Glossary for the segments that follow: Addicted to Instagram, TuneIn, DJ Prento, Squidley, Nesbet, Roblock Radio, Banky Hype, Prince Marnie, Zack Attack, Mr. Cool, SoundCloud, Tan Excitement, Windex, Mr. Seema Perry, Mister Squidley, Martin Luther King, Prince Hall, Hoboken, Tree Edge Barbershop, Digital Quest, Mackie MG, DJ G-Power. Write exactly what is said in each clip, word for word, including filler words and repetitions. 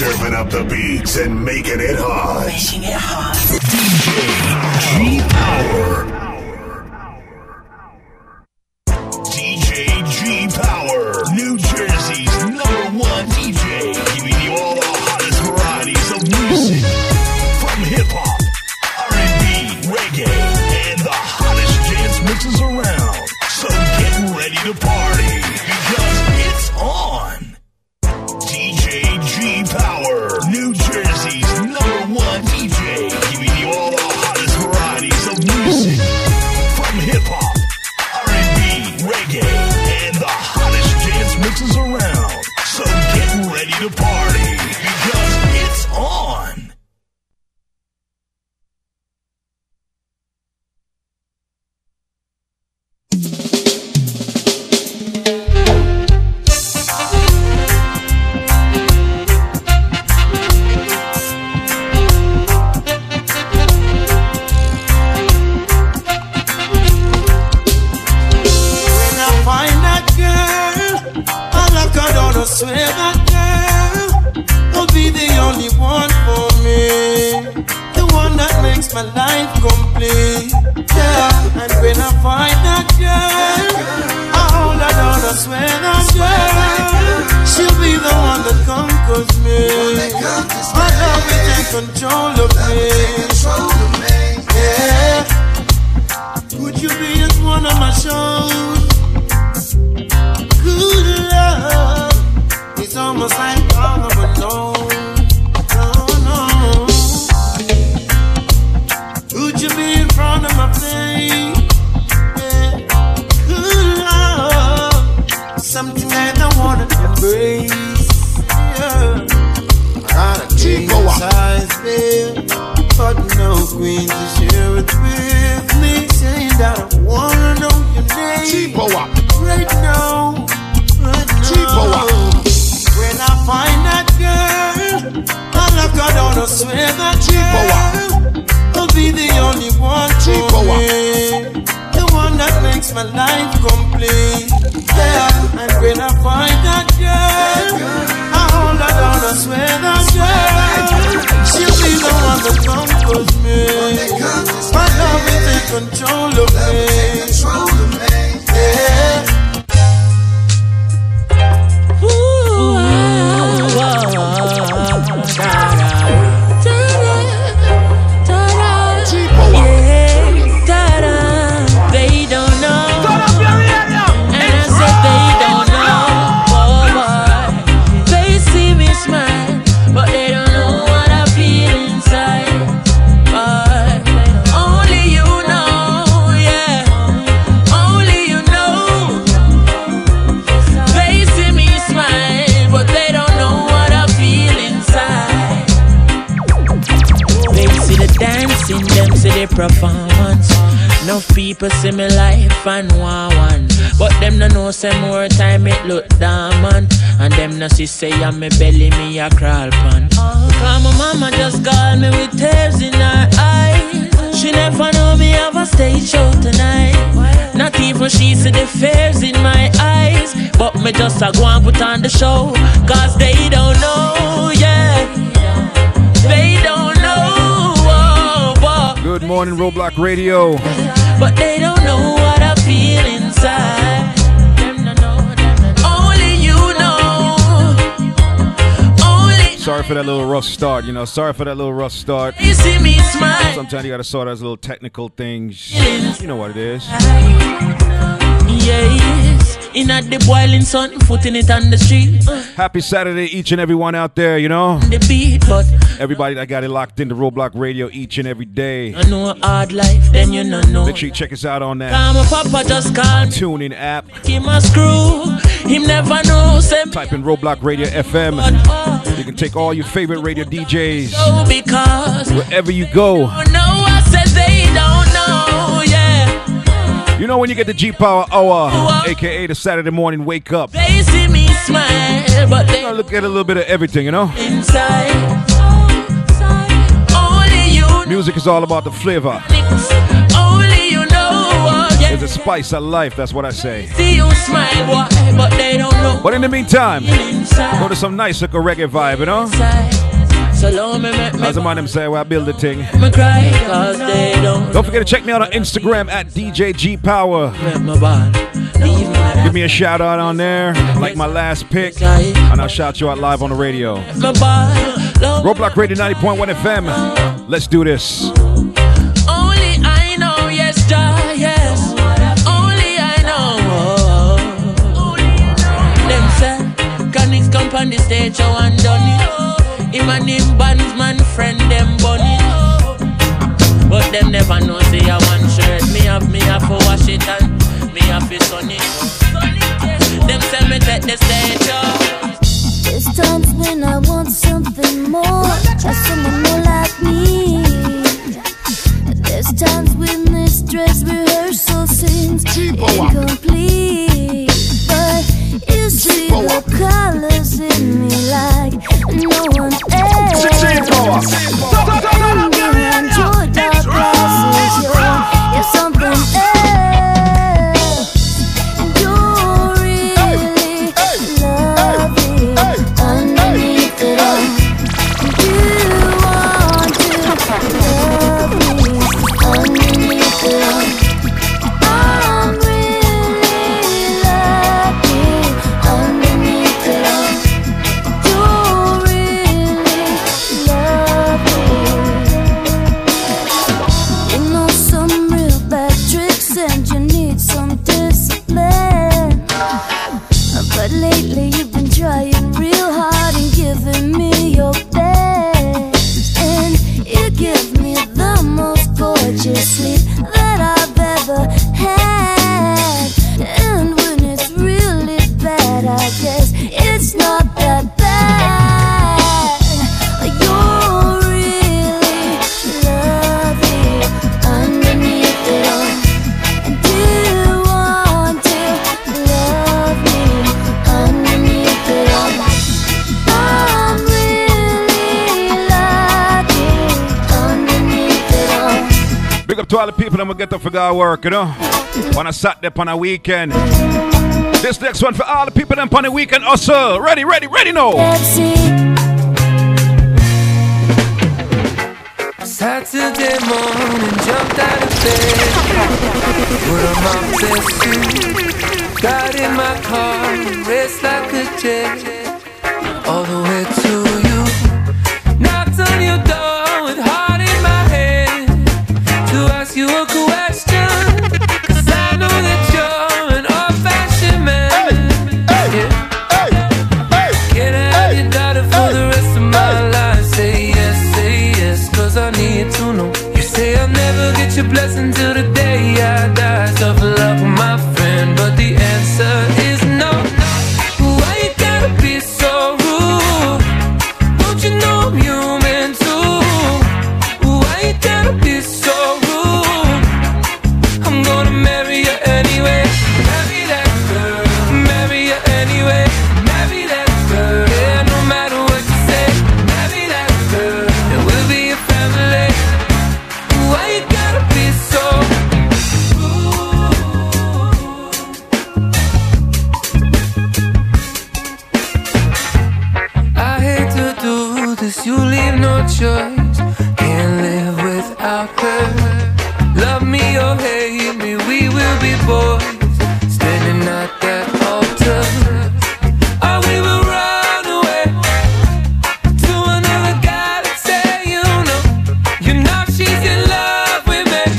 serving up the beats and making it hot. Making it hot. D J G-Power. Say I'm me belly, me a crawl pan. Oh, cause my mama just called me with tears in her eyes. She never know me have a stage show tonight. What? Not even she see the fears in my eyes. But me just a go and put on the show, cause they don't know, yeah. They don't know, oh, oh. Good morning, Roblock Radio. But they don't know what I feel inside. Sorry for that little rough start, you know. Sorry for that little rough start. Sometimes you gotta sort out those little technical things. You know what it is. Yes, in at the boiling sun, footing it on the street. Happy Saturday, each and everyone out there, you know. Everybody that got it locked into Roblock Radio each and every day. I know a hard life, then you know. Make sure you check us out on that. Papa just called. Tune in app. Give my screw. Him never know. Type in Roblock Radio F M. You can take all your favorite radio D Js wherever you go. You know when you get the G-Power Hour, aka the Saturday morning wake up. They see me smile, but they gotta look at a little bit of everything, you know. Inside, only you. Music is all about the flavor. Only you know. There's a spice of life, that's what I say. But in the meantime, go to some nice little reggae vibe, you know? As a man them say, well, I build the thing. Don't forget to check me out on Instagram at D J G-Power. Give me a shout out on there, like my last pick, and I'll shout you out live on the radio. Roblock Radio ninety point one F M. Let's do this. Only I know, yes, die, yes. Only I know. Them say, Conning's company stage, oh, and done it. Him and him bands, man, friend them bunny. But them never know, say I want shirt. Me have, me have for wash it and me have for sunny. Them say me take the stage up. There's times when I want something more, just someone more like me. There's times when this dress rehearsal seems incomplete. You see the colors in me like no one else. And you enjoy that position. You're something else. You're really lovely underneath it all. You want to love me underneath it all. To all the people that will get up for God work, you know, on a Saturday, on a weekend. This next one for all the people that on the weekend also. Ready, ready, ready now. Saturday morning, jumped out of bed. Put on my best shoes. Got in my car and raced like a jet. All the way to you. Knocked on your door with heart. Ask you a question, cause I know that you're an old-fashioned man. Hey, hey, yeah. Hey, can I have hey, your daughter for hey, the rest of my hey, life? Say yes, say yes, cause I need to know. You say I'll never get your blessing till the day I die. Tough love, my friend, but the answer is no, no. Why you gotta be so rude? Don't you know I'm human too? Why you gotta be so choice. Can't live without her. Love me or hate me, we will be boys. Standing at that altar. Or we will run away to another guy that say you know. You know she's in love with me.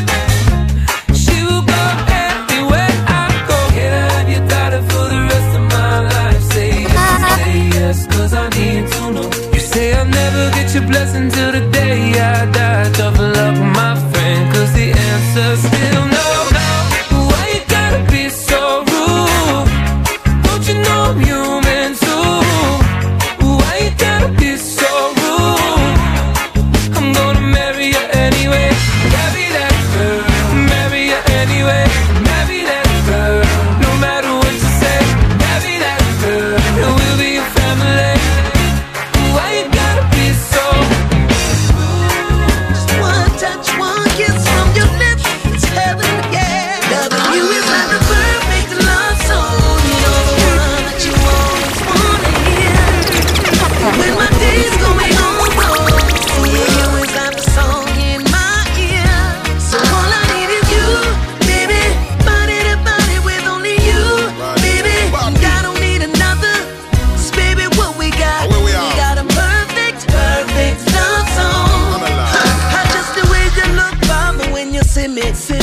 She will go anywhere I go. Can I have your daughter for the rest of my life? Say yes, say yes, cause I need to know. Say I'll never get your blessing till the day I die. Double up with my friend, cause the answer's still no, no. Why you gotta be so rude? Don't you know I'm human too? Why you gotta be so rude? I'm gonna marry you anyway. Marry that girl, marry you anyway. Marry that girl, no matter what you say. Marry that girl, and we'll be a family. One touch, one kiss from your lips, it's heaven.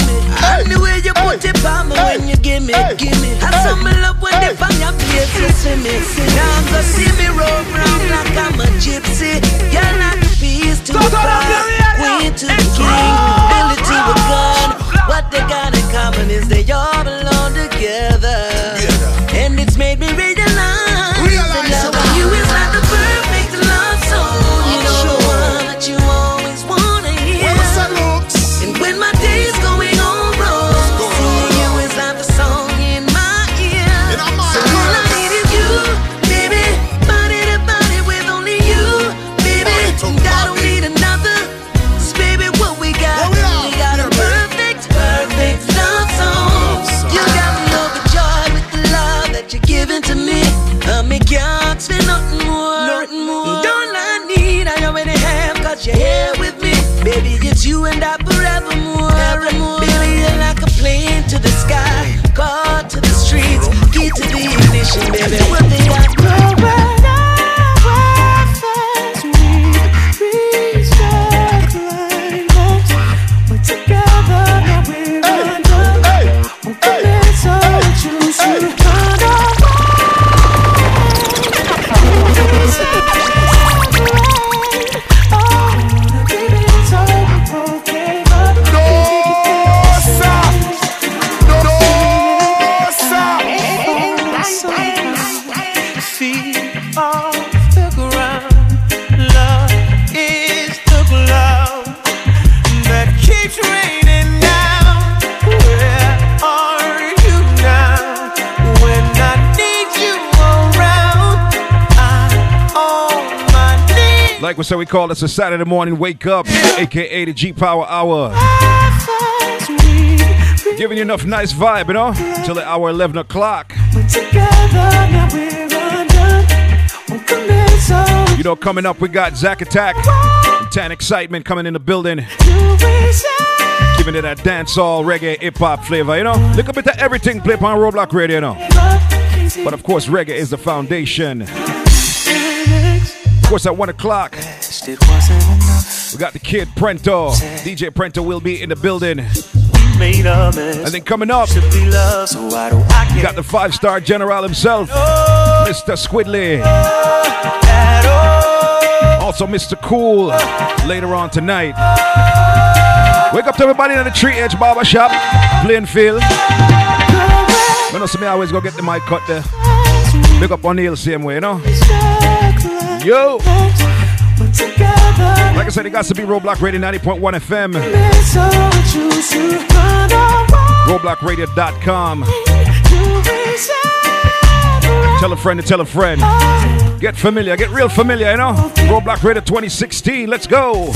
me. Hey. And the way you put hey. It on me hey. When you give me, hey. Give me. I saw me love when hey. They find your place to see me. Now go see me roam round like I'm a gypsy. You're not the peace too far. We ain't to the king, ability with God. What they got in common is they all belong together. Yeah. And it's made me realize that love on you is like the perfect love song. You know the one that you always want to hear. And when my day's going on wrong, seeing you is like the song in my ear. So all I need is you, baby. Body to body with only you, baby. I don't need another. Cause baby, what we got, we got a perfect, perfect love song. You got me overjoyed with the love that you're giving to me. I make you ask for nothing more, nothing more. Don't I need, I already have, cause you're here with me. Baby, it's you and I forevermore, forevermore. Baby, you're like a plane to the sky, car to the streets, key to the ignition, baby. What they got going on? Like we said, we call this a Saturday morning wake up, aka the G-Power Hour. Giving you enough nice vibe, you know, until the hour eleven o'clock. You know, coming up, we got Zack Attack and Tan Excitement coming in the building. Giving it that dancehall, reggae, hip-hop flavor, you know. Look a bit at everything played on Roblock Radio, you know. But of course, reggae is the foundation. Of course, at one o'clock, we got the kid Prento. D J Prento will be in the building. And then coming up, we got the five-star general himself, Mister Squidley. Also, Mister Cool later on tonight. Wake up to everybody in the Tree Edge Barbershop, Plainfield. I know some always go get the mic cut there. Pick up on the hill same way, you know. Yo! Like I said, it got to be Roblock Radio ninety point one F M. Roblock radio dot com. Tell a friend to tell a friend. Get familiar, get real familiar, you know? Roblock Radio twenty sixteen, let's go!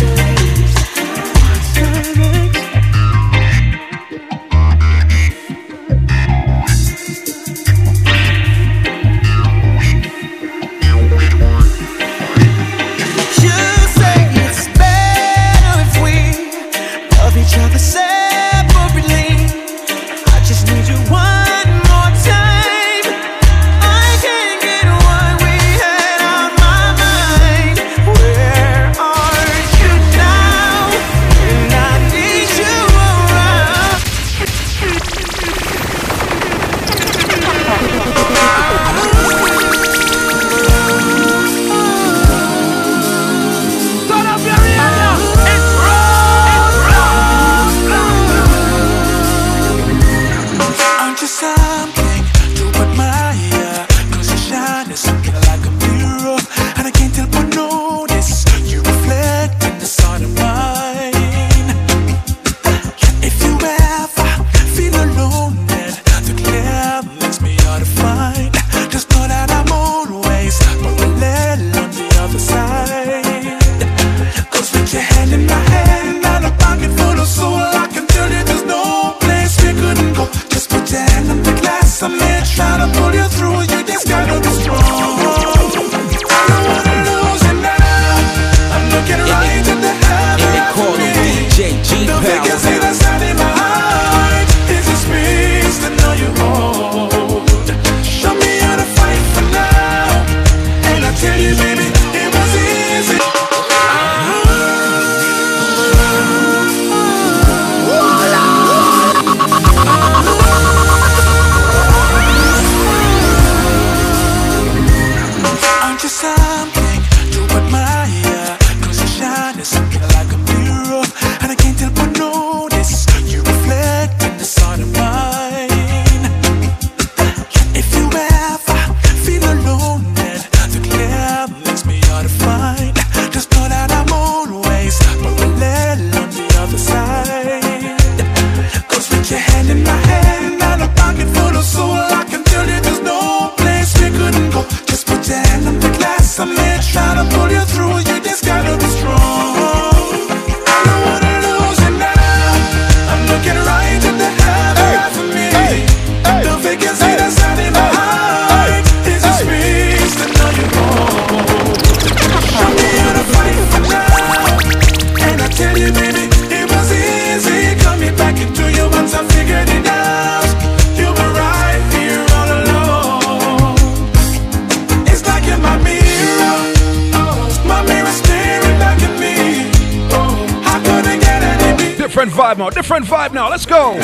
vibe now, different vibe now. Let's go.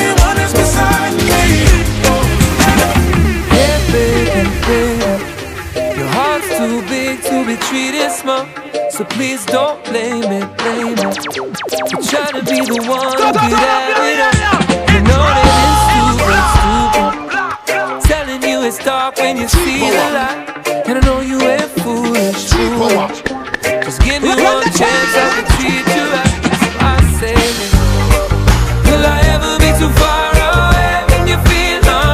Your heart's too big to be treated small, so please don't blame it, blame it. We're trying to be the one to get out of it. You know that it's stupid, stupid. Telling you it's dark when you see the light, and I know you ain't foolish, foolish. Just give me one chance, I can treat you right. So I say this, will I ever be too far away when you feel alone?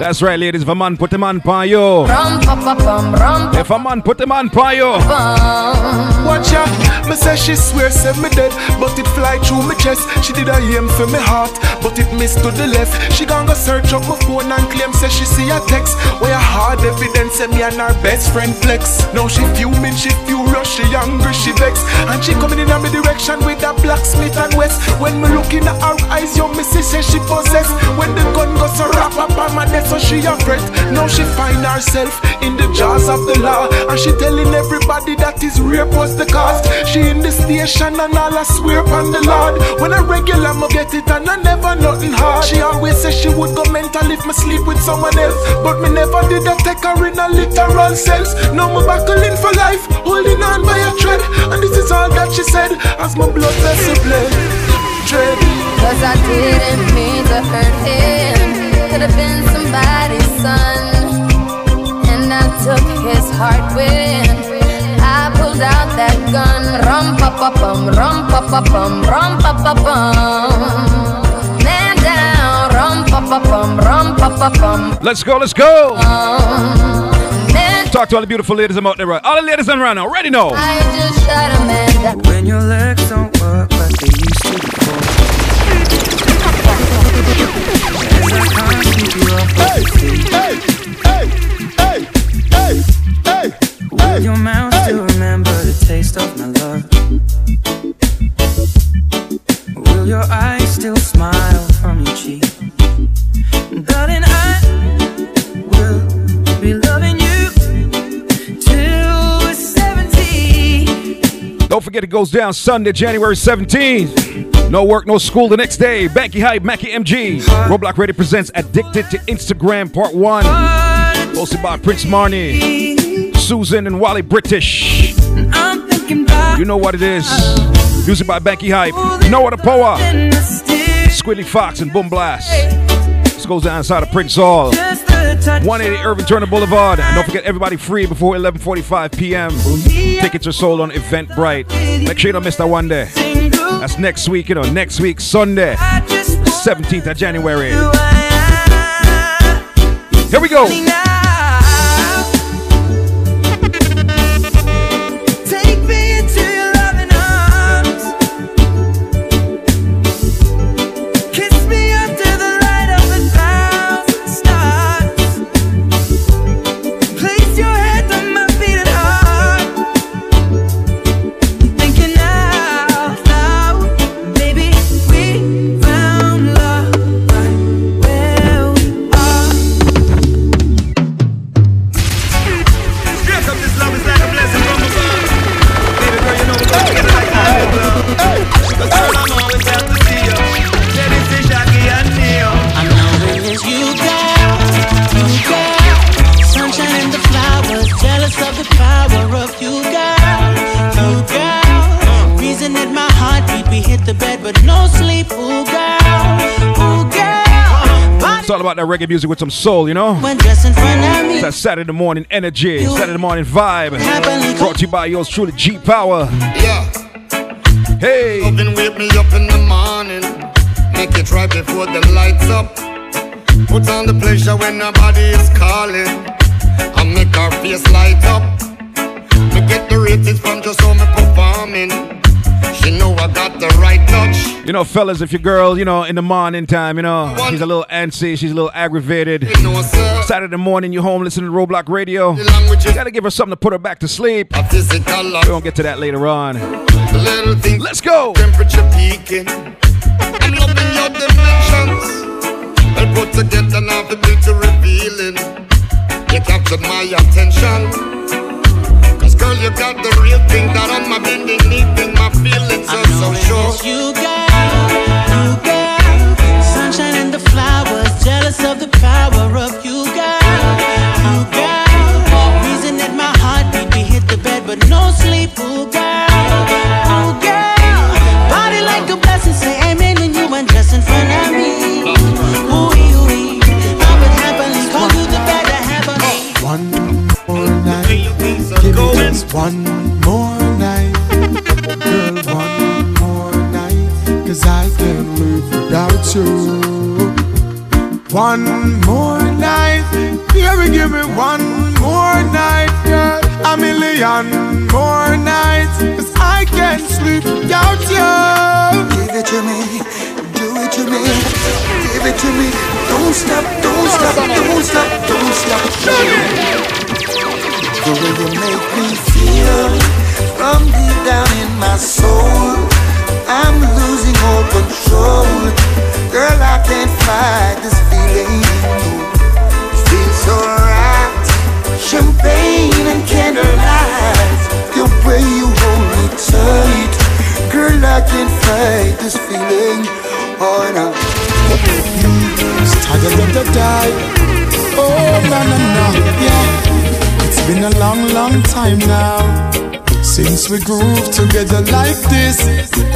That's right, ladies. If a man put him on by you, if a man put him on by you, watch out. Me say she swear said me dead, but it fly through me chest. She did a aim for me heart, but it missed to the left. She gon' go search up my phone and claim say she see a text where a hard evidence say me and her best friend flex. Now she fuming, she furious, she angry, she vex, and she coming in a me direction with a blacksmith and west. When me look in her eyes, your missus say she possessed. When the gun goes to wrap up on my neck, so she a fret. Now she find herself in the jaws of the law, and she telling everybody that is rape was the cause. She in the station and all I swear on the Lord. When I regular me get it and I never nothing hard. She always says she would go mental if me sleep with someone else, but me never did a take her in a literal sense. Now me buckling for life, holding on by a thread, and this is all that she said as my blood vessel bled. Cause I didn't mean to hurt him. Could have been somebody's son, and I took his heart with. I pulled out that gun. Rum pa pa bum, rum pa pa bum, rum pa pa bum. Man down. Rum pa pa bum, rum pa pa bum. Let's go, let's go. Um, Talk to all the beautiful ladies I'm out there, right? All the ladies I'm right now, ready now. I just shot a man. When your legs don't work like they used to. Hey, hey, hey, hey, hey, hey. With your mouth to remember the taste of my love. Will your eyes still smile from your cheek? Darling, I will be loving you till we're seventy. Don't forget it goes down Sunday, January seventeenth. No work, no school the next day. Banky Hype, Mackie M G. Roblock Radio presents Addicted to Instagram Part one. Hosted by Prince Marnie, Susan and Wally British. You know what it is. Music by Banky Hype. Noah the Power, Squidley Fox and Boom Blast. This goes down inside of Prince Hall, one eighty Irving Turner Boulevard. And don't forget, everybody free before eleven forty-five p m Tickets are sold on Eventbrite. Make sure you don't miss that one day. That's next week, you know, next week, Sunday, seventeenth of January. Here we go. Take me into your loving arms. Kiss me under the light of a thousand stars. Place your head on my feet and heart. Thinking I more of you, girl, you girl. Reason that my heart beat, we hit the bed but no sleep, ooh girl, ooh girl. Body. It's all about that reggae music with some soul, you know. When just in front of me. It's that Saturday morning energy, you Saturday morning vibe. Brought to you by yours truly, G-Power. Yeah. Hey. Up and wake me up in the morning, make it right before the lights up. Put on the pleasure when nobody is calling, I make our face light up. We get the ratings from just how me performing. She know I got the right touch. You know, fellas, if your girl, you know, in the morning time, you know, she's a little antsy, she's a little aggravated, you know, Saturday morning, you home listening to Roblock Radio, you gotta give her something to put her back to sleep. We're gonna get to that later on. Thing, let's go! Temperature peaking, I'm loving your dimensions. Well put together now the beauty revealing. You captured my attention, cause girl you got the real thing that on my bending knee thing. My feelings are so sure. You girl, you girl, sunshine and the flowers. Jealous of the power of you girl, you girl. Reason that my heart beat, we hit the bed but no sleep, ooh girl, ooh girl. Body like a blessing, say amen when you undress in front of me. One more night, give me just one more night, girl, one more night, cause I can't live without you. One more night, baby, give me one more night, girl, a million more nights, cause I can't sleep without you. Give it to me. Do it to me, give it to me. Don't stop, don't stop, don't stop, don't stop. The way you make me feel from deep down in my soul, I'm losing all control. Girl, I can't fight this feeling. Feels so right, champagne and candlelight. The way you hold me tight, girl, I can't fight this feeling. Oh no, it's tired of the die. Oh no no no, yeah. It's been a long long time now since we groove together like this.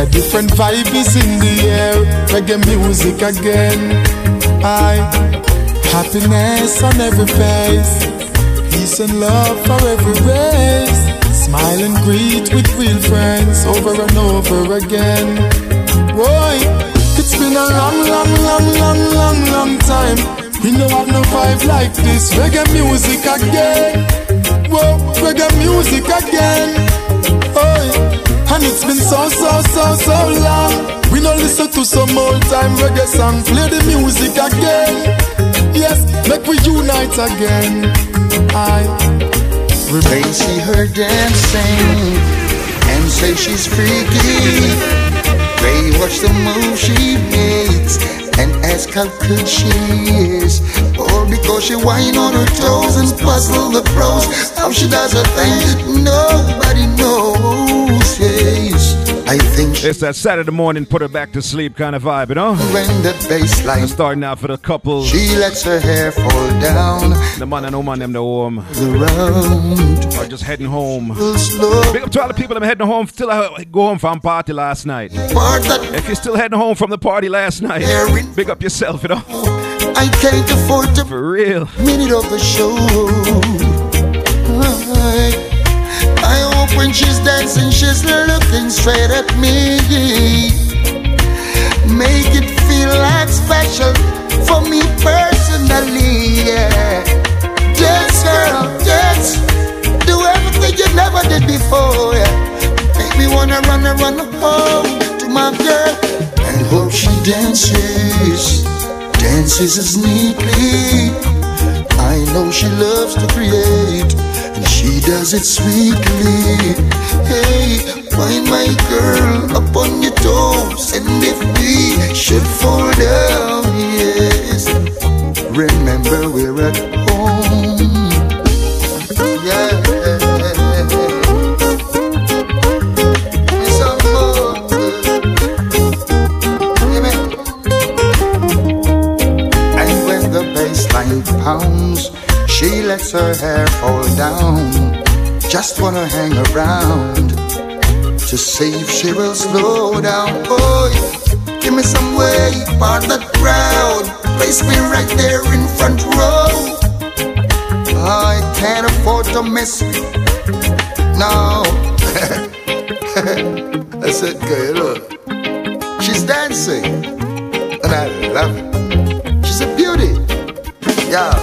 A different vibe is in the air. Reggae music again. I happiness on every face, peace and love for every race. Smile and greet with real friends over and over again. Boy. It's been a long, long, long, long, long, long time. We don't have no vibe like this. Reggae music again. Whoa, reggae music again. Oh, and it's been so, so, so, so long. We don't listen to some old time reggae song. Play the music again. Yes, make we unite again. I remain. See her dancing and say she's freaky. They watch the move she makes and ask how good she is. All because she whine on her toes and puzzle the pros. How she does her thing, nobody knows. Yes, I think it's that Saturday morning, put her back to sleep kind of vibe, you know. When the baseline is starting out for the couple, she lets her hair fall down. The man and woman them the warm. Or just heading home. Big up to all the people that heading home. Still I go home from party last night. If you're still heading home from the party last night, big up yourself, you know. I can't afford to. For real. Minute of the show. I, I hope when she's dancing, she's looking straight at me. Make it feel like special for me personally. Yeah. Dance, girl, dance. Do everything you never did before. Yeah. Make me wanna run around the home to my girl. I hope she dances, dances as neatly. I know she loves to create, and she does it sweetly. Hey, wind my girl up on your toes, and if we should fall down, yes, remember we're at home. Pounds, she lets her hair fall down. just wanna hang around. To see if she will slow down. Boy, give me some way, part that crowd. Place me right there in front row. I can't afford to miss. No. That's it, girl, look. She's dancing, and I love it. She's a beauty. Yeah.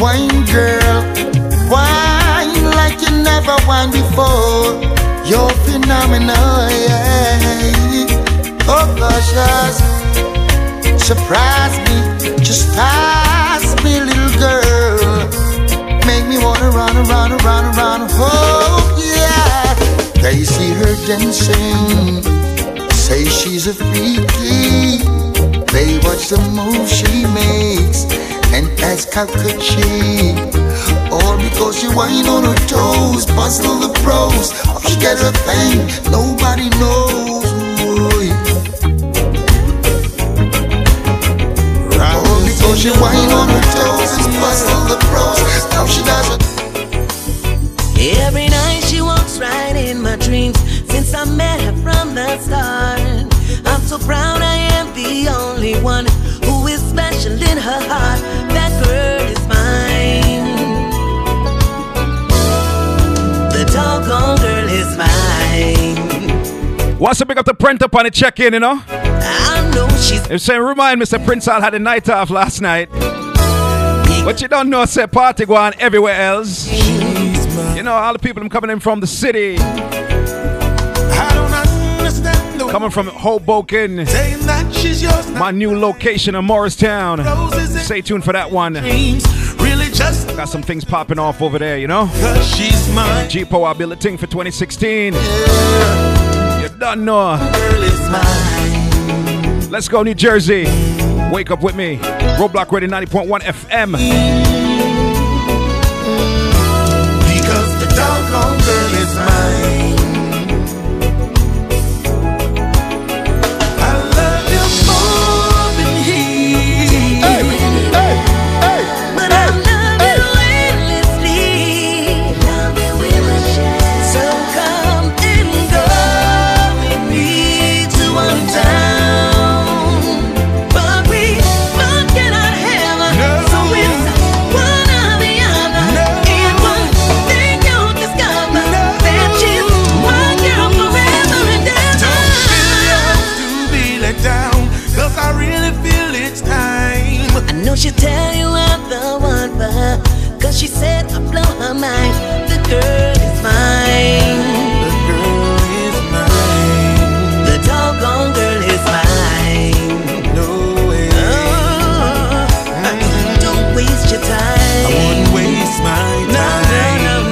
Wine, girl, wine like you never wine before. You're phenomenal, yeah. Oh, gosh, surprise me, just ask me, little girl. Make me wanna run, run, run, run, oh, yeah. They see her dancing, say she's a freaky. They watch the move she makes and ask how could she? All because she whine on her toes, bustle the pros. She get her thing, nobody knows. Right. All because she whine on her toes, bustle the pros. Now she does it. Every night she walks right in my dreams. Since I met her from the start, I'm so proud I am the only one who is special in her heart. That girl is mine. The doggone girl is mine. Wants to pick up the print up on the check-in, you know? I know she's... If say, remind Mister Prince Hall had a night off last night. Yeah. But you don't know, say, party going on everywhere else. You know, all the people them coming in from the city. Coming from Hoboken, that she's yours, my new location in Morristown. Stay tuned for that one. Really just got some things popping off over there, you know? She's mine. G-Power built a thing for twenty sixteen. Yeah. You don't know. Let's go, New Jersey. Wake up with me. Roblock Radio ninety point one F M. Because the doggone girl is mine. She'll tell you I'm the one for her, 'cause she said I blow her mind. The girl is mine. The girl is mine. The doggone girl is mine. No way. Oh, mm-hmm. Don't waste your time. I won't waste my time. No, no, no,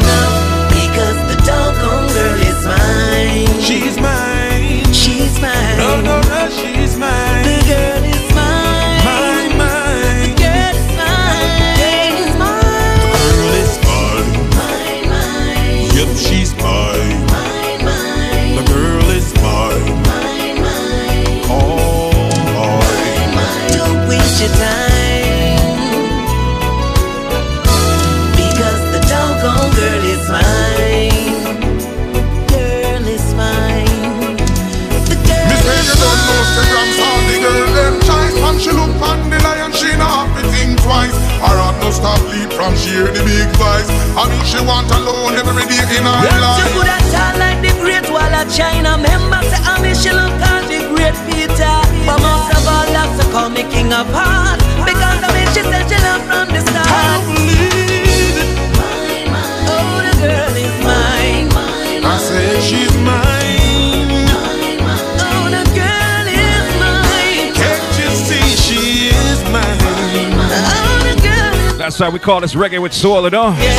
no. Because the doggone girl is mine. She's mine. She's mine. No, no, no, she's mine. The girl is mine. She's mine. Mine, mine. The girl is mine. Mine, mine. All mine. Mine, mine. Don't waste your time. Because the doggone girl is mine. Girl is mine. The girl is mine. You don't know the grams on the girl them choice. And she look on the lion, she not have to think twice. Her heart no stop leap from sheer the big vice. I mean she want alone every day in her yeah, life. She could have tall like the Great Wall of China. Remember say I mean she look at the Great Peter. But most of all that's to call me king of heart. Because I mean she said she love from the start. I believe it. Mine, mine. Oh, the girl is mine, mine, mine. I say she's mine. Mine, mine. Oh, the girl is mine. Can't you see she is mine, mine, mine. Oh, the girl is. That's why we call this reggae with soul, you know? Yeah.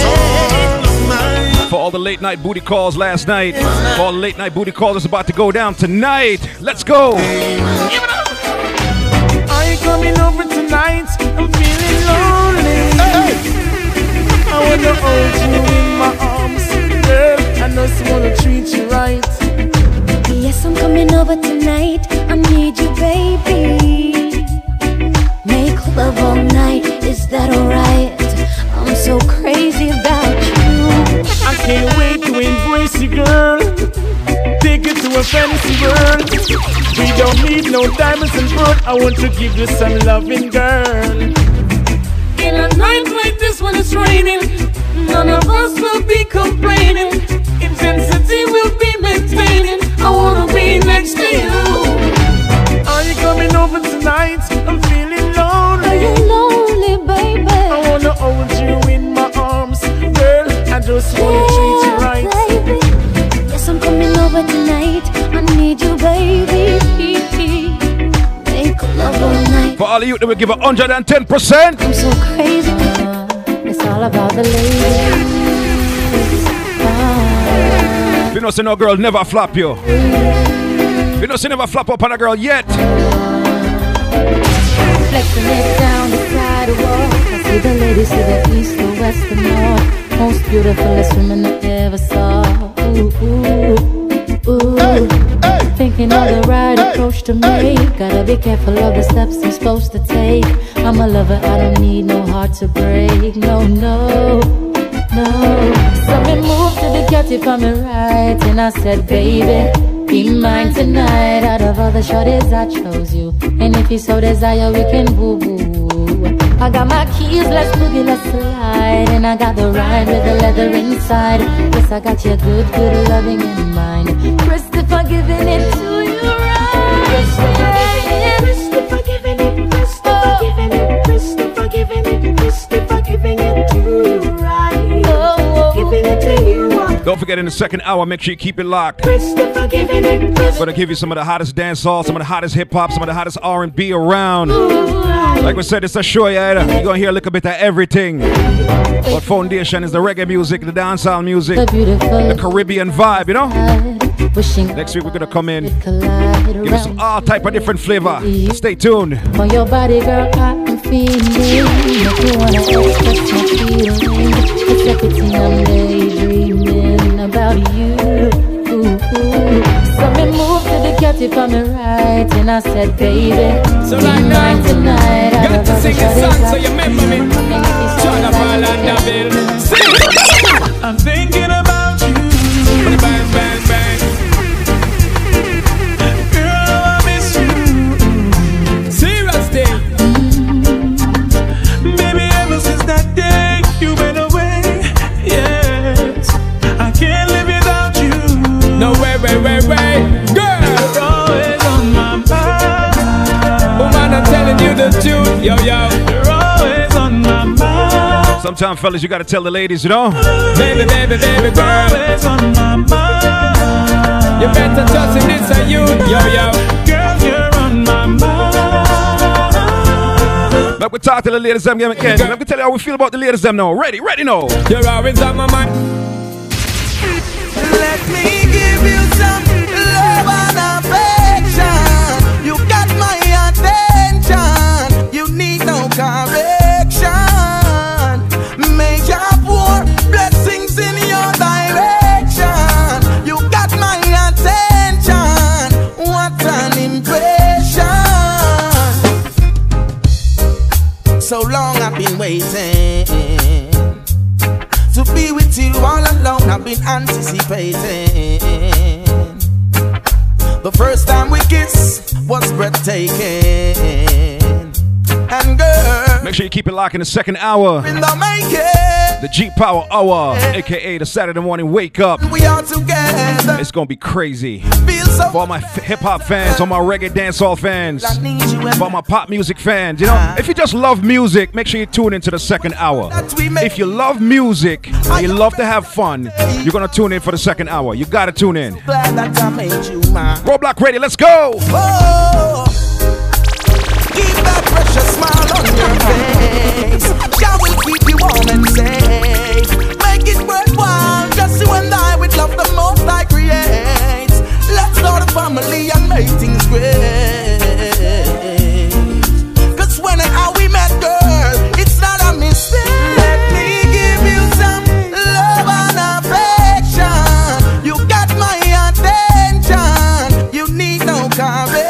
For all the late night booty calls last night. For all the late night booty calls that's about to go down tonight. Let's go. I ain't coming over tonight. I'm feeling lonely. Hey. I want to hold you in my arms. Girl, I know she want to treat you right. Yes, I'm coming over tonight. I need you, baby. Make love all night. Is that alright? I'm so crazy. a fancy world. We don't need no diamonds and pearl. I want to give you some loving, girl. In a night like this when it's raining, none of us will be complaining. Intensity will be maintaining. I want to be next to you. Are you coming over tonight? I'm feeling lonely. Are you lonely, baby? I want to hold you in my arms. Girl, I just want to treat you right. I'm coming over tonight. I need you, baby. Make love all night. For all of you that will give one hundred ten percent. I'm so crazy. It's all about the ladies. Ah. If you don't see no girl, never flap you. If you don't see never flap up on a girl yet. Ah. Flexing it down the sidewalk. I see the ladies to the east, the west, the north. Most beautifulest woman I ever saw. Ooh, ooh, ooh. Hey, hey, thinking hey, of the right hey, approach to make. Hey. Gotta be careful of the steps I'm supposed to take. I'm a lover, I don't need no heart to break. No, no, no. So we moved to the guilty from the right. And I said, baby, be mine tonight. Out of all the shorties, I chose you. And if you so desire, we can boo-boo. I got my keys, let's boogie, let's slide. And I got the ride with the leather inside. Yes, I got your good, good loving in mind. Christopher giving it to you right. Christopher giving it, Christopher giving it, Christopher giving it, Christopher giving it to you right. Oh, giving it to you right. Don't forget in the second hour, make sure you keep it locked. Christopher giving it, Christopher. Gonna give you some of the hottest dancehall, some of the hottest hip hop, some of the hottest R and B around. Ooh. Like we said, it's a show, yeah. You're gonna hear a little bit of everything. But foundation is the reggae music, the dancehall music, the Caribbean vibe, you know. Next week we're gonna come in, give us some all type of different flavor. Stay tuned. For your body, girl, I'm feeling. If you wanna express my feelings, it's everything I'm daydreaming about you. So we moved to the guilty from the right. And I said, baby, so right now, tonight, I got to sing a song so you remember me. John of Orlando Bill. I'm thinking about you. Bang, bang, bang. Girl, I miss you. Serious day. Mm-hmm. Baby, ever since that day you went away. Yes, I can't live without you. No way, way, way, way. Girl, you're always on my mind. Oh man, I'm telling you the truth. Yo, yo, you're always on my mind. Sometimes, fellas, you gotta tell the ladies, you know. Baby, baby, baby, girl, you're always on my mind. You better trust in this or you. Yo, yo, girl, you're on my mind. Let me talk to the ladies them again. Let me tell you how we feel about the ladies them now. Ready, ready now. You're always on my mind. Let me give you some love and affection. You got my attention. You need no correction. May your pour blessings in your direction. You got my attention. What an impression. So long I've been waiting to be with you all alone. I've been anticipating. The first time we kissed was breathtaking. And girl, make sure you keep it locked in the second hour. In the making, the G-Power Hour, aka the Saturday morning wake up. We are together. It's gonna be crazy. So for all my f- hip hop fans, all my reggae dancehall fans, for all my pop music fans, you know, uh, if you just love music, make sure you tune into the second hour. If you love music and you love to have fun, you're gonna tune in for the second hour. You gotta tune in. So Roblock Radio, let's go. Oh, keep that precious smile on your face. Shall we keep you warm and safe? Make it worthwhile. Just you and I with love the most I create. Let's start a family and make things great. Cause when and how we met, girl, it's not a mistake. Let me give you some love and affection. You got my attention. You need no courage.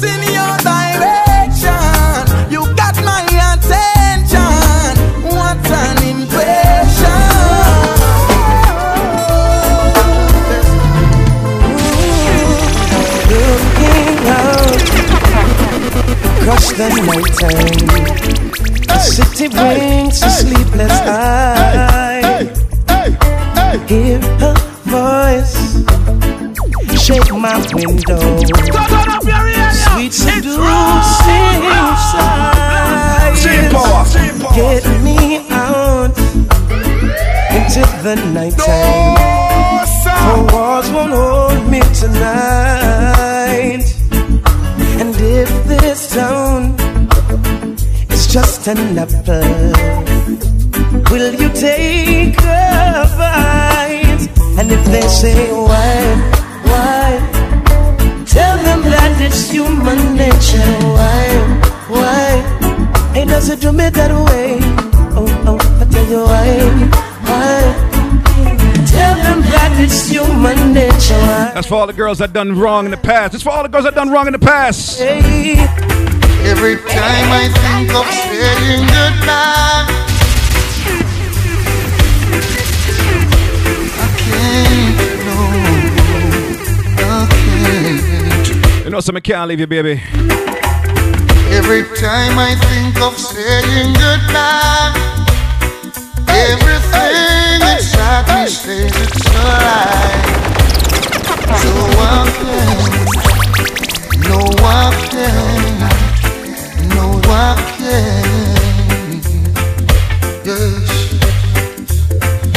In your direction, you got my attention. me brings to sleepless night. Hear her voice shake my window. Sweet seducing sighs get me out into the nighttime. For walls won't hold me tonight. And if this town is just an upper, will you take a bite? And if they say why, why, tell them that it's human nature. Why, why, hey, does it do me that way? Oh, oh, I tell you why, why. It's human nature. That's for all the girls that done wrong in the past. It's for all the girls that done wrong in the past. Hey. Every time I think of saying goodbye, I can't, no, I can't. You know something, I can't leave you, baby. Every time I think of saying goodbye, everything inside me says it's a lie. So one thing, no one thing, no one thing. Yes,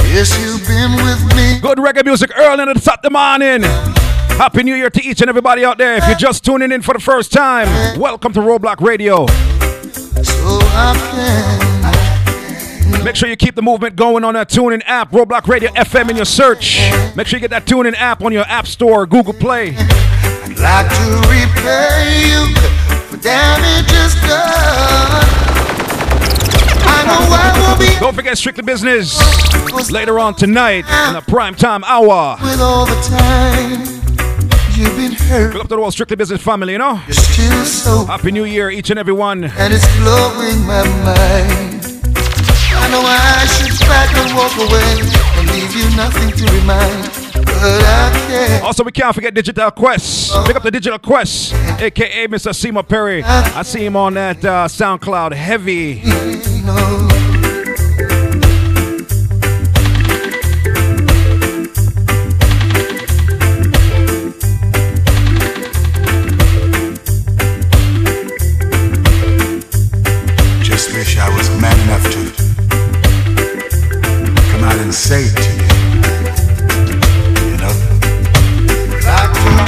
yes, you've been with me. Good reggae music early in the Saturday morning. Happy New Year to each and everybody out there. If you're just tuning in for the first time, welcome to Roblock Radio. So often. Make sure you keep the movement going on that TuneIn app, Roblock Radio F M in your search. Make sure you get that TuneIn app on your App Store, Google Play. I'd like to repay you for damages done. I know I will be. Don't forget Strictly Business later on tonight in the prime time hour. With all the time you've been hurt. Big up to the whole Strictly Business family, you know. You're still so happy New Year, each and every one. And it's blowing my mind. I know I should back and walk away and leave you nothing to remind, but I can't. Also, we can't forget Digital Quest. Pick up the Digital Quest, aka Mister Seema Perry. I see him on that uh, SoundCloud heavy. No. Just wish I was man enough to say it to you, you know?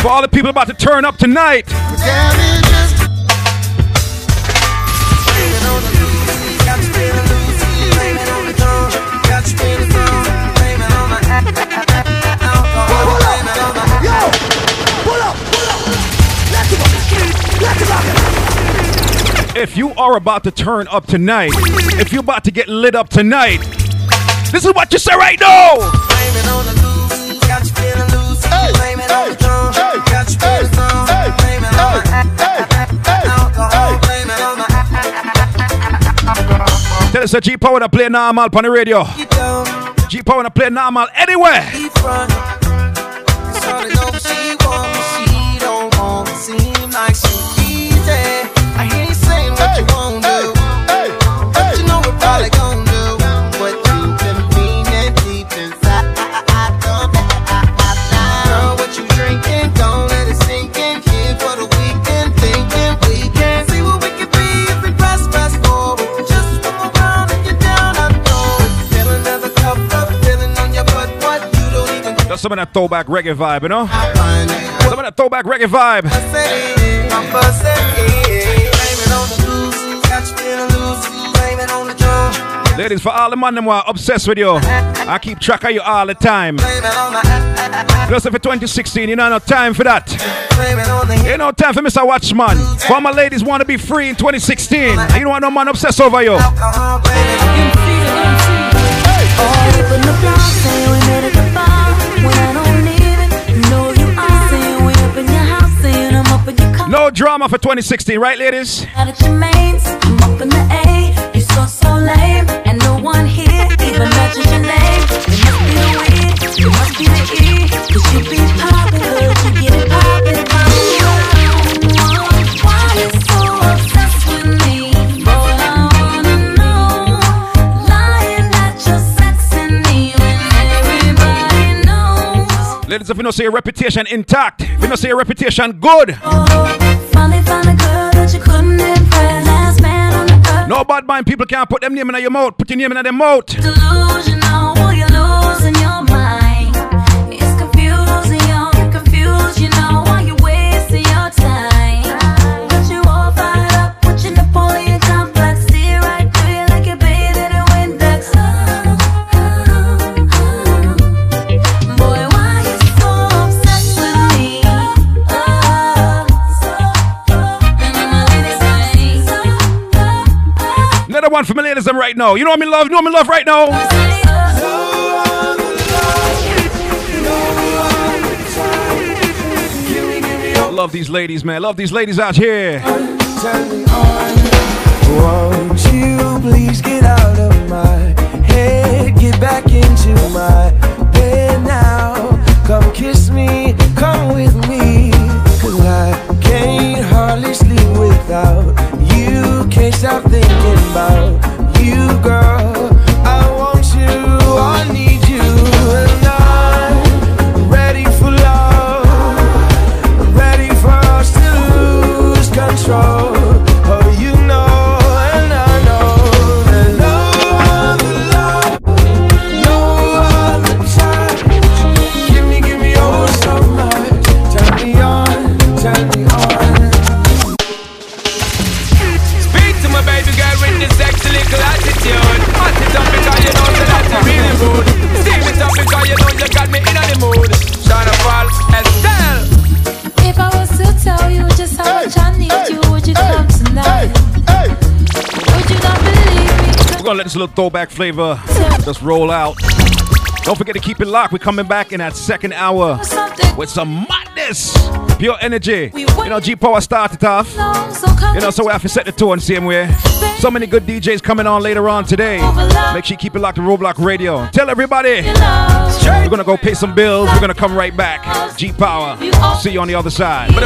For all the people about to turn up tonight, if you are about to turn up tonight, if you're about to get lit up tonight, this is what you say right now. Blame it on the loose, got you feeling loose. Blame it on the drums, got you feeling strong. Blame it on the alcohol, blame it on the alcohol. Tell us that G-Power to play normal on the radio. G-Power to play normal anywhere. I hear you saying what you want to do. But you know we're probably gonna do what you do. That's some of that throwback reggae vibe, you know? Some of that throwback reggae vibe. Ladies, for all the man them who are obsessed with you, I keep track of you all the time. Just for twenty sixteen, you know, no time for that. Ain't no time for Mister Watchman. For all my ladies want to be free in twenty sixteen. You don't want no man obsessed over you. No drama for twenty sixteen, right, ladies? So lame, and no one here even mentioned your name. You must be the weird, you must be the E, cause you be popular, you get it poppin'. Why you so obsessed with me? Boy, I wanna know. Ladies, if you don't see your reputation intact, if you don't see your reputation good. Oh, finally found a girl that you couldn't impress. Last man on the earth. No bad mind people can't put them name in your mouth. Put your name in their mouth. Delusional, or you're losing your mind. It's confusing, you're confused, you know. Why you wasting your time? Got you all fired up, put your Napoleon complex. See right through you like you're bathing in Windex. Oh, oh, oh. Boy, why you so obsessed with me? Oh, oh, so, oh. And I'm a lady saying, so, oh, oh. Another one for my ladies right now. You know I'm in love, you know I'm in love right now. Love these ladies, man. Love these ladies out here. Turn me on. Won't you please get out of my head? Get back into my bed now. Come kiss me. Come with me. Cause I can't hardly sleep without you. Can't stop thinking about you, girl. I want you. I need you. Control. Oh, you know, and I know that no other love, no other time. Give me, give me oh so much. Turn me on, turn me on. Speak to my baby girl with this ex-legal attitude. Hot it up because you know that I'm really rude. Steam it up because you know you got me in the mood. Shana Paul Estelle. If I was to tell you just how hey, much I need hey, you, would you hey, come tonight? Hey, hey. Would you not believe me? We're gonna let this little throwback flavor just roll out. Don't forget to keep it locked. We're coming back in that second hour with some madness, pure energy. We you know, G-Power started off. Long, so you know, so we have to set the tone same way. So many good D Js coming on later on today. Make sure you keep it locked to Roblock Radio. Tell everybody. We're gonna go pay some bills. We're gonna come right back. G-Power. See you on the other side. Baby,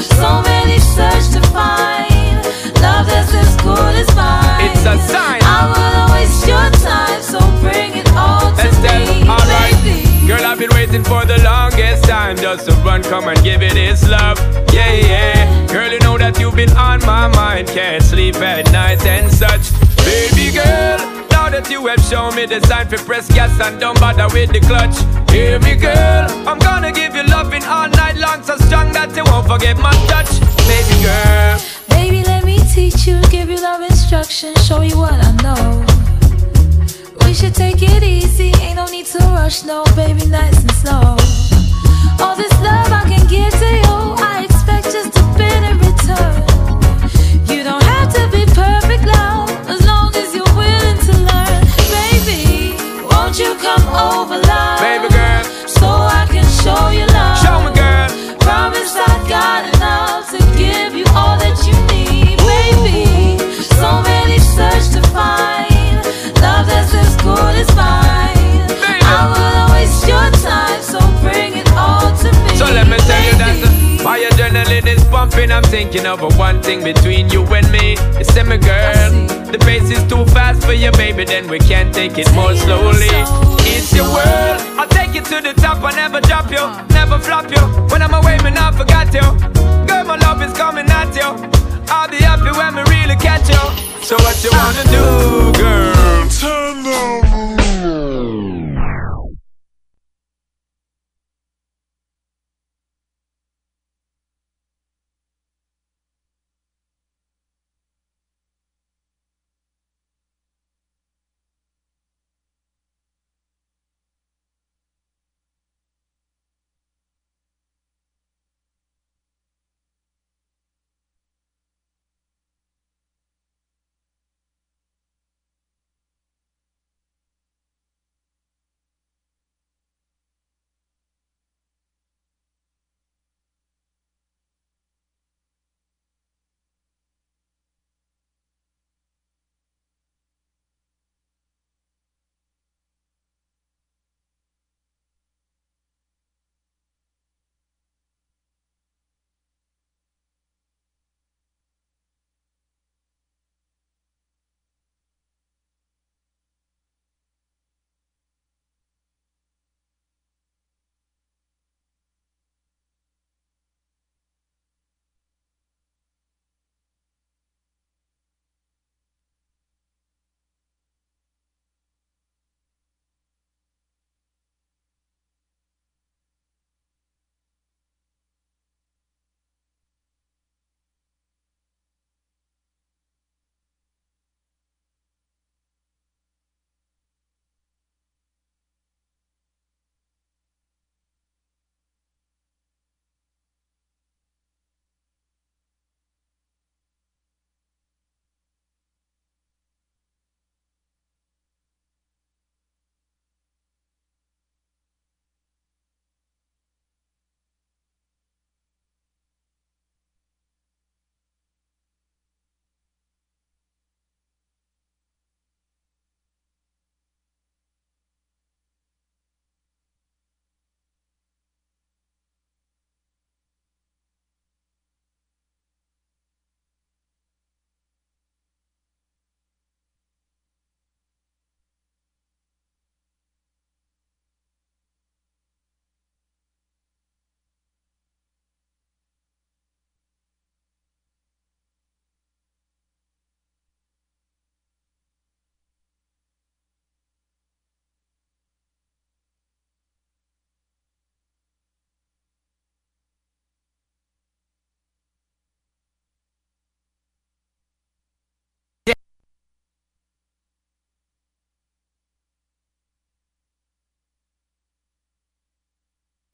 so many search to find love that's as cool as mine. It's a sign. I will waste your time, so bring it all to Estelle, me. All right. Baby. Girl, I've been waiting for the longest time just to run, come and give it this love. Yeah, yeah. Girl, you know that you've been on my mind. Can't sleep at night and such. Baby girl. That you have shown me the sign for press gas and don't bother with the clutch. Hear me, girl, I'm gonna give you loving all night long, so strong that you won't forget my touch. Baby girl, baby, let me teach you, give you love instruction, show you what I know. We should take it easy, ain't no need to rush, no, baby, nice and slow. All this love I can give to you, I expect just a bit in return. You don't have to be perfect, love, as long as you you come over, love, baby girl, so I can show you love. Show me, girl. Promise I got enough to give you all that you need, baby. So many search to find love that's as cool as mine. Baby. I will waste your time, so bring it all to me. So let me tell you that the, my adrenaline is pumping. I'm thinking of a one thing between you and me. It's in me, girl. The pace is too fast for you, baby, then we can't take it more slowly. It's your world, I'll take you to the top. I never drop you, never flop you. When I'm away, man, I forgot you. Girl, my love is coming at you. I'll be happy when we really catch you. So what you wanna do, girl? Turn on.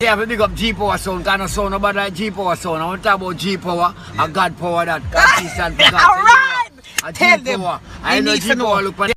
Yeah, we big up G-Power sound, kind of sound about like G-Power sound. I want to talk about G-Power yeah. and God Power that. God stand for God. Alright! Tell G-Power. Them. They I know G-Power look for them.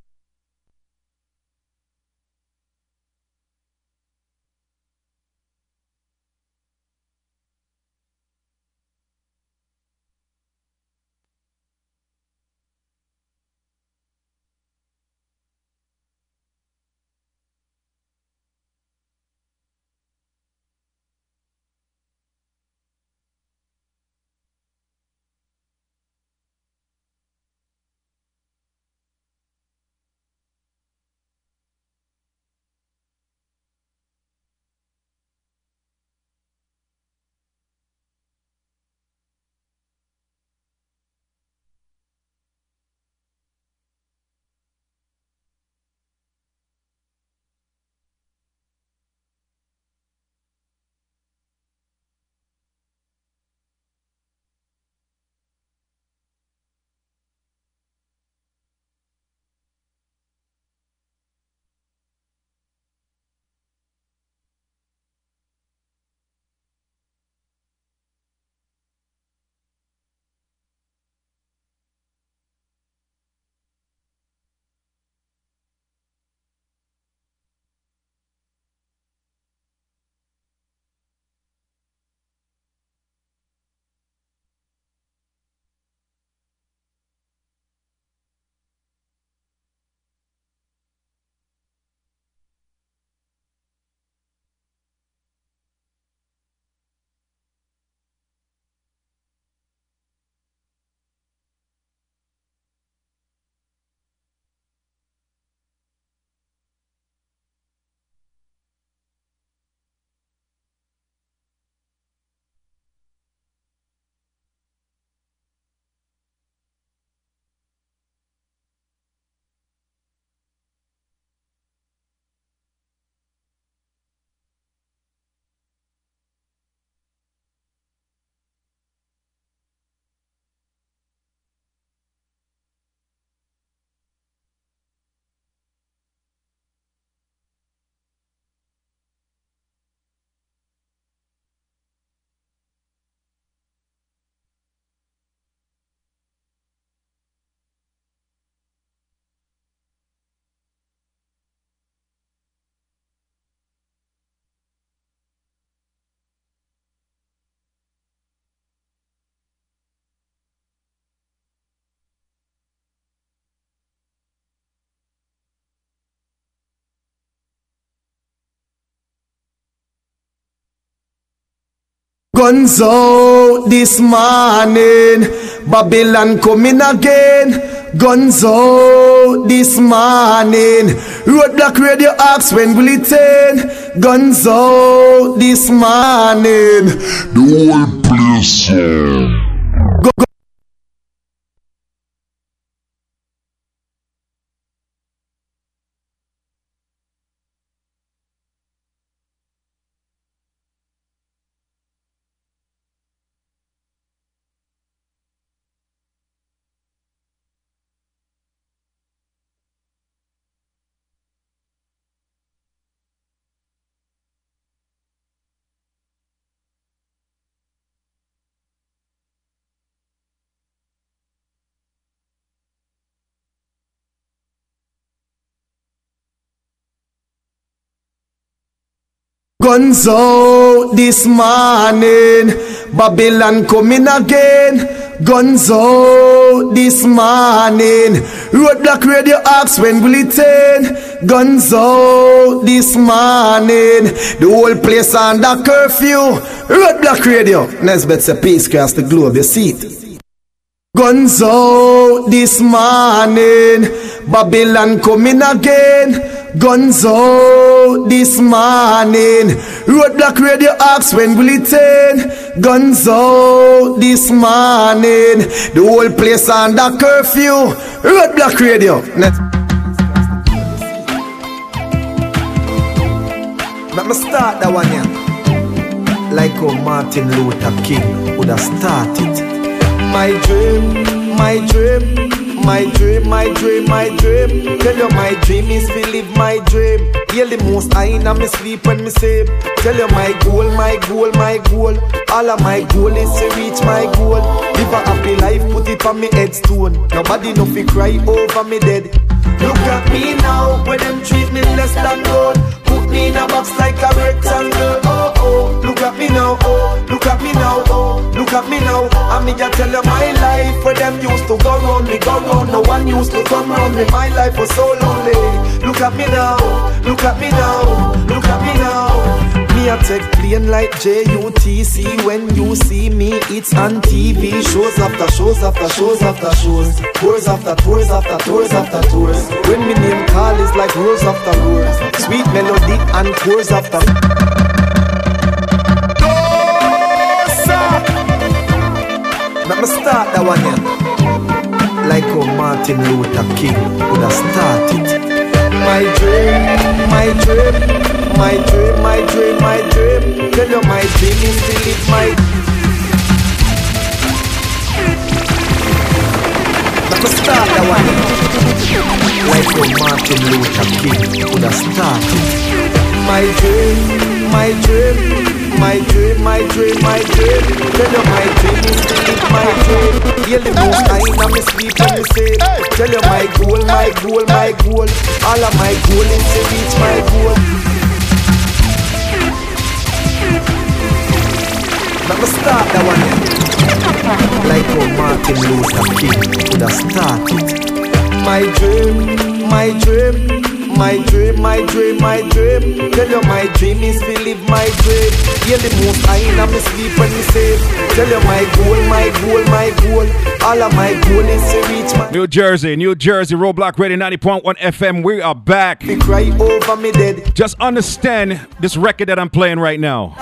Guns out this morning, Babylon coming again. Guns out this morning, Roblock Radio asks when will it end. Guns out this morning, the whole place go, go. Guns out this morning, Babylon coming again. Guns out this morning, Roblock Radio asks when will it end. Guns out this morning, the whole place under curfew. Roblock Radio, Nesbet's a peace across the globe, the seat. Guns out this morning, Babylon coming again. Guns out this morning, Roblock Radio asks when will it end. Guns out this morning, the whole place under curfew. Roblock Radio. Let me start that one here, like how Martin Luther King would have started. My dream, my dream, my dream, my dream, my dream. Tell you my dream is to live my dream. Hear the most I in me sleep when me sleep. Tell you my goal, my goal, my goal. All of my goal is to reach my goal. Live a happy life, put it on me headstone. Nobody no fi cry over me dead. Look at me now, when them treat me less than gold. Put me in a box like a rectangle. Oh oh, look at me now, oh, look at me now, oh, look at me now. And me just tell you my life, where them used to go round me, go round. No one used to come round me. My life was so lonely. Look at me now, look at me now, look at me now. Me a take plane like J U T C. When you see me, it's on T V. Shows after shows after shows after shows. Tours after tours after tours after tours. When me name call is like roars after roars. Sweet melody and chords after. Let me start that one here. Like how Martin Luther King would have started. My dream, my dream, my dream, my dream, my dream. Tell you my dream is to live my. Let me start that one. Like how Martin Luther King would have started. My dream, my dream, my dream, my dream, my dream. Tell you my dream is to live my dream. Hear the most I in me sleep and me say. Tell you my goal, my goal, my goal. All of my goal is to reach my goal. Let me start that one. Like how Martin Luther King would have started. My dream, my dream, my dream, my dream, my dream. Tell you my dream is to live my dream. Hear the most I in me sleep and me say. Tell you my goal, my goal, my goal. All of my goal is to reach my. New Jersey, New Jersey, Roblock Radio ninety point one F M. We are back. They cry over me dead. Just understand this record that I'm playing right now.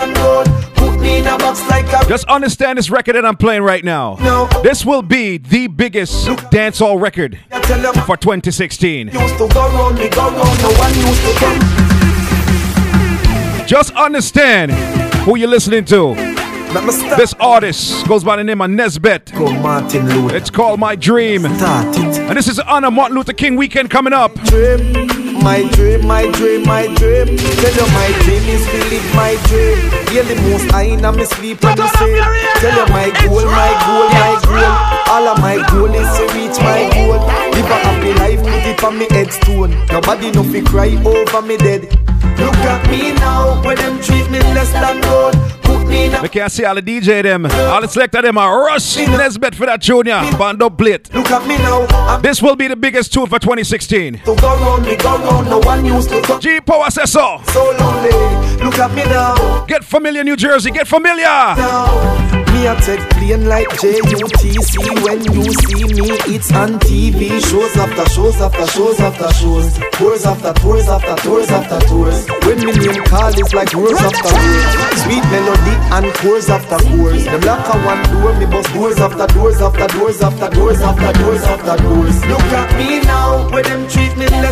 Put me in a box like a. Just understand this record that I'm playing right now. No. This will be the biggest dancehall record for twenty sixteen. Used to go round me, go round, no one used to come. Just understand who you're listening to. This artist goes by the name of Nesbet. It's called My Dream. And this is to honor Martin Luther King weekend coming up. Dream, my dream, my dream, my dream. Tell you my dream is to live my dream. Hear the most I in me sleep and me say. Tell you my goal, my goal, my goal. All of my goal is to reach my goal. Live a happy life, put it on me headstone. Nobody no fi cry over me dead. Look at me now, when them treat me less than gold. We can't see all the D J them. All the selector them are rushing Nesbet for that junior bando plate. Look at me now. This will be the biggest tune for twenty sixteen. So go round me, go round, no one used to come. G-Power says so. So lonely. Look at me now. Get familiar, New Jersey. Get familiar. Now. Me a take plane like J U T C. When you see me, it's on T V. Shows after shows after shows after shows. Tours after tours after tours after tours. When me name call, it's like roars after roars. Sweet melody and chords after chords. Them lock a one door, me bust doors after doors after doors after doors after doors after doors. Look at me now, where them treat me less.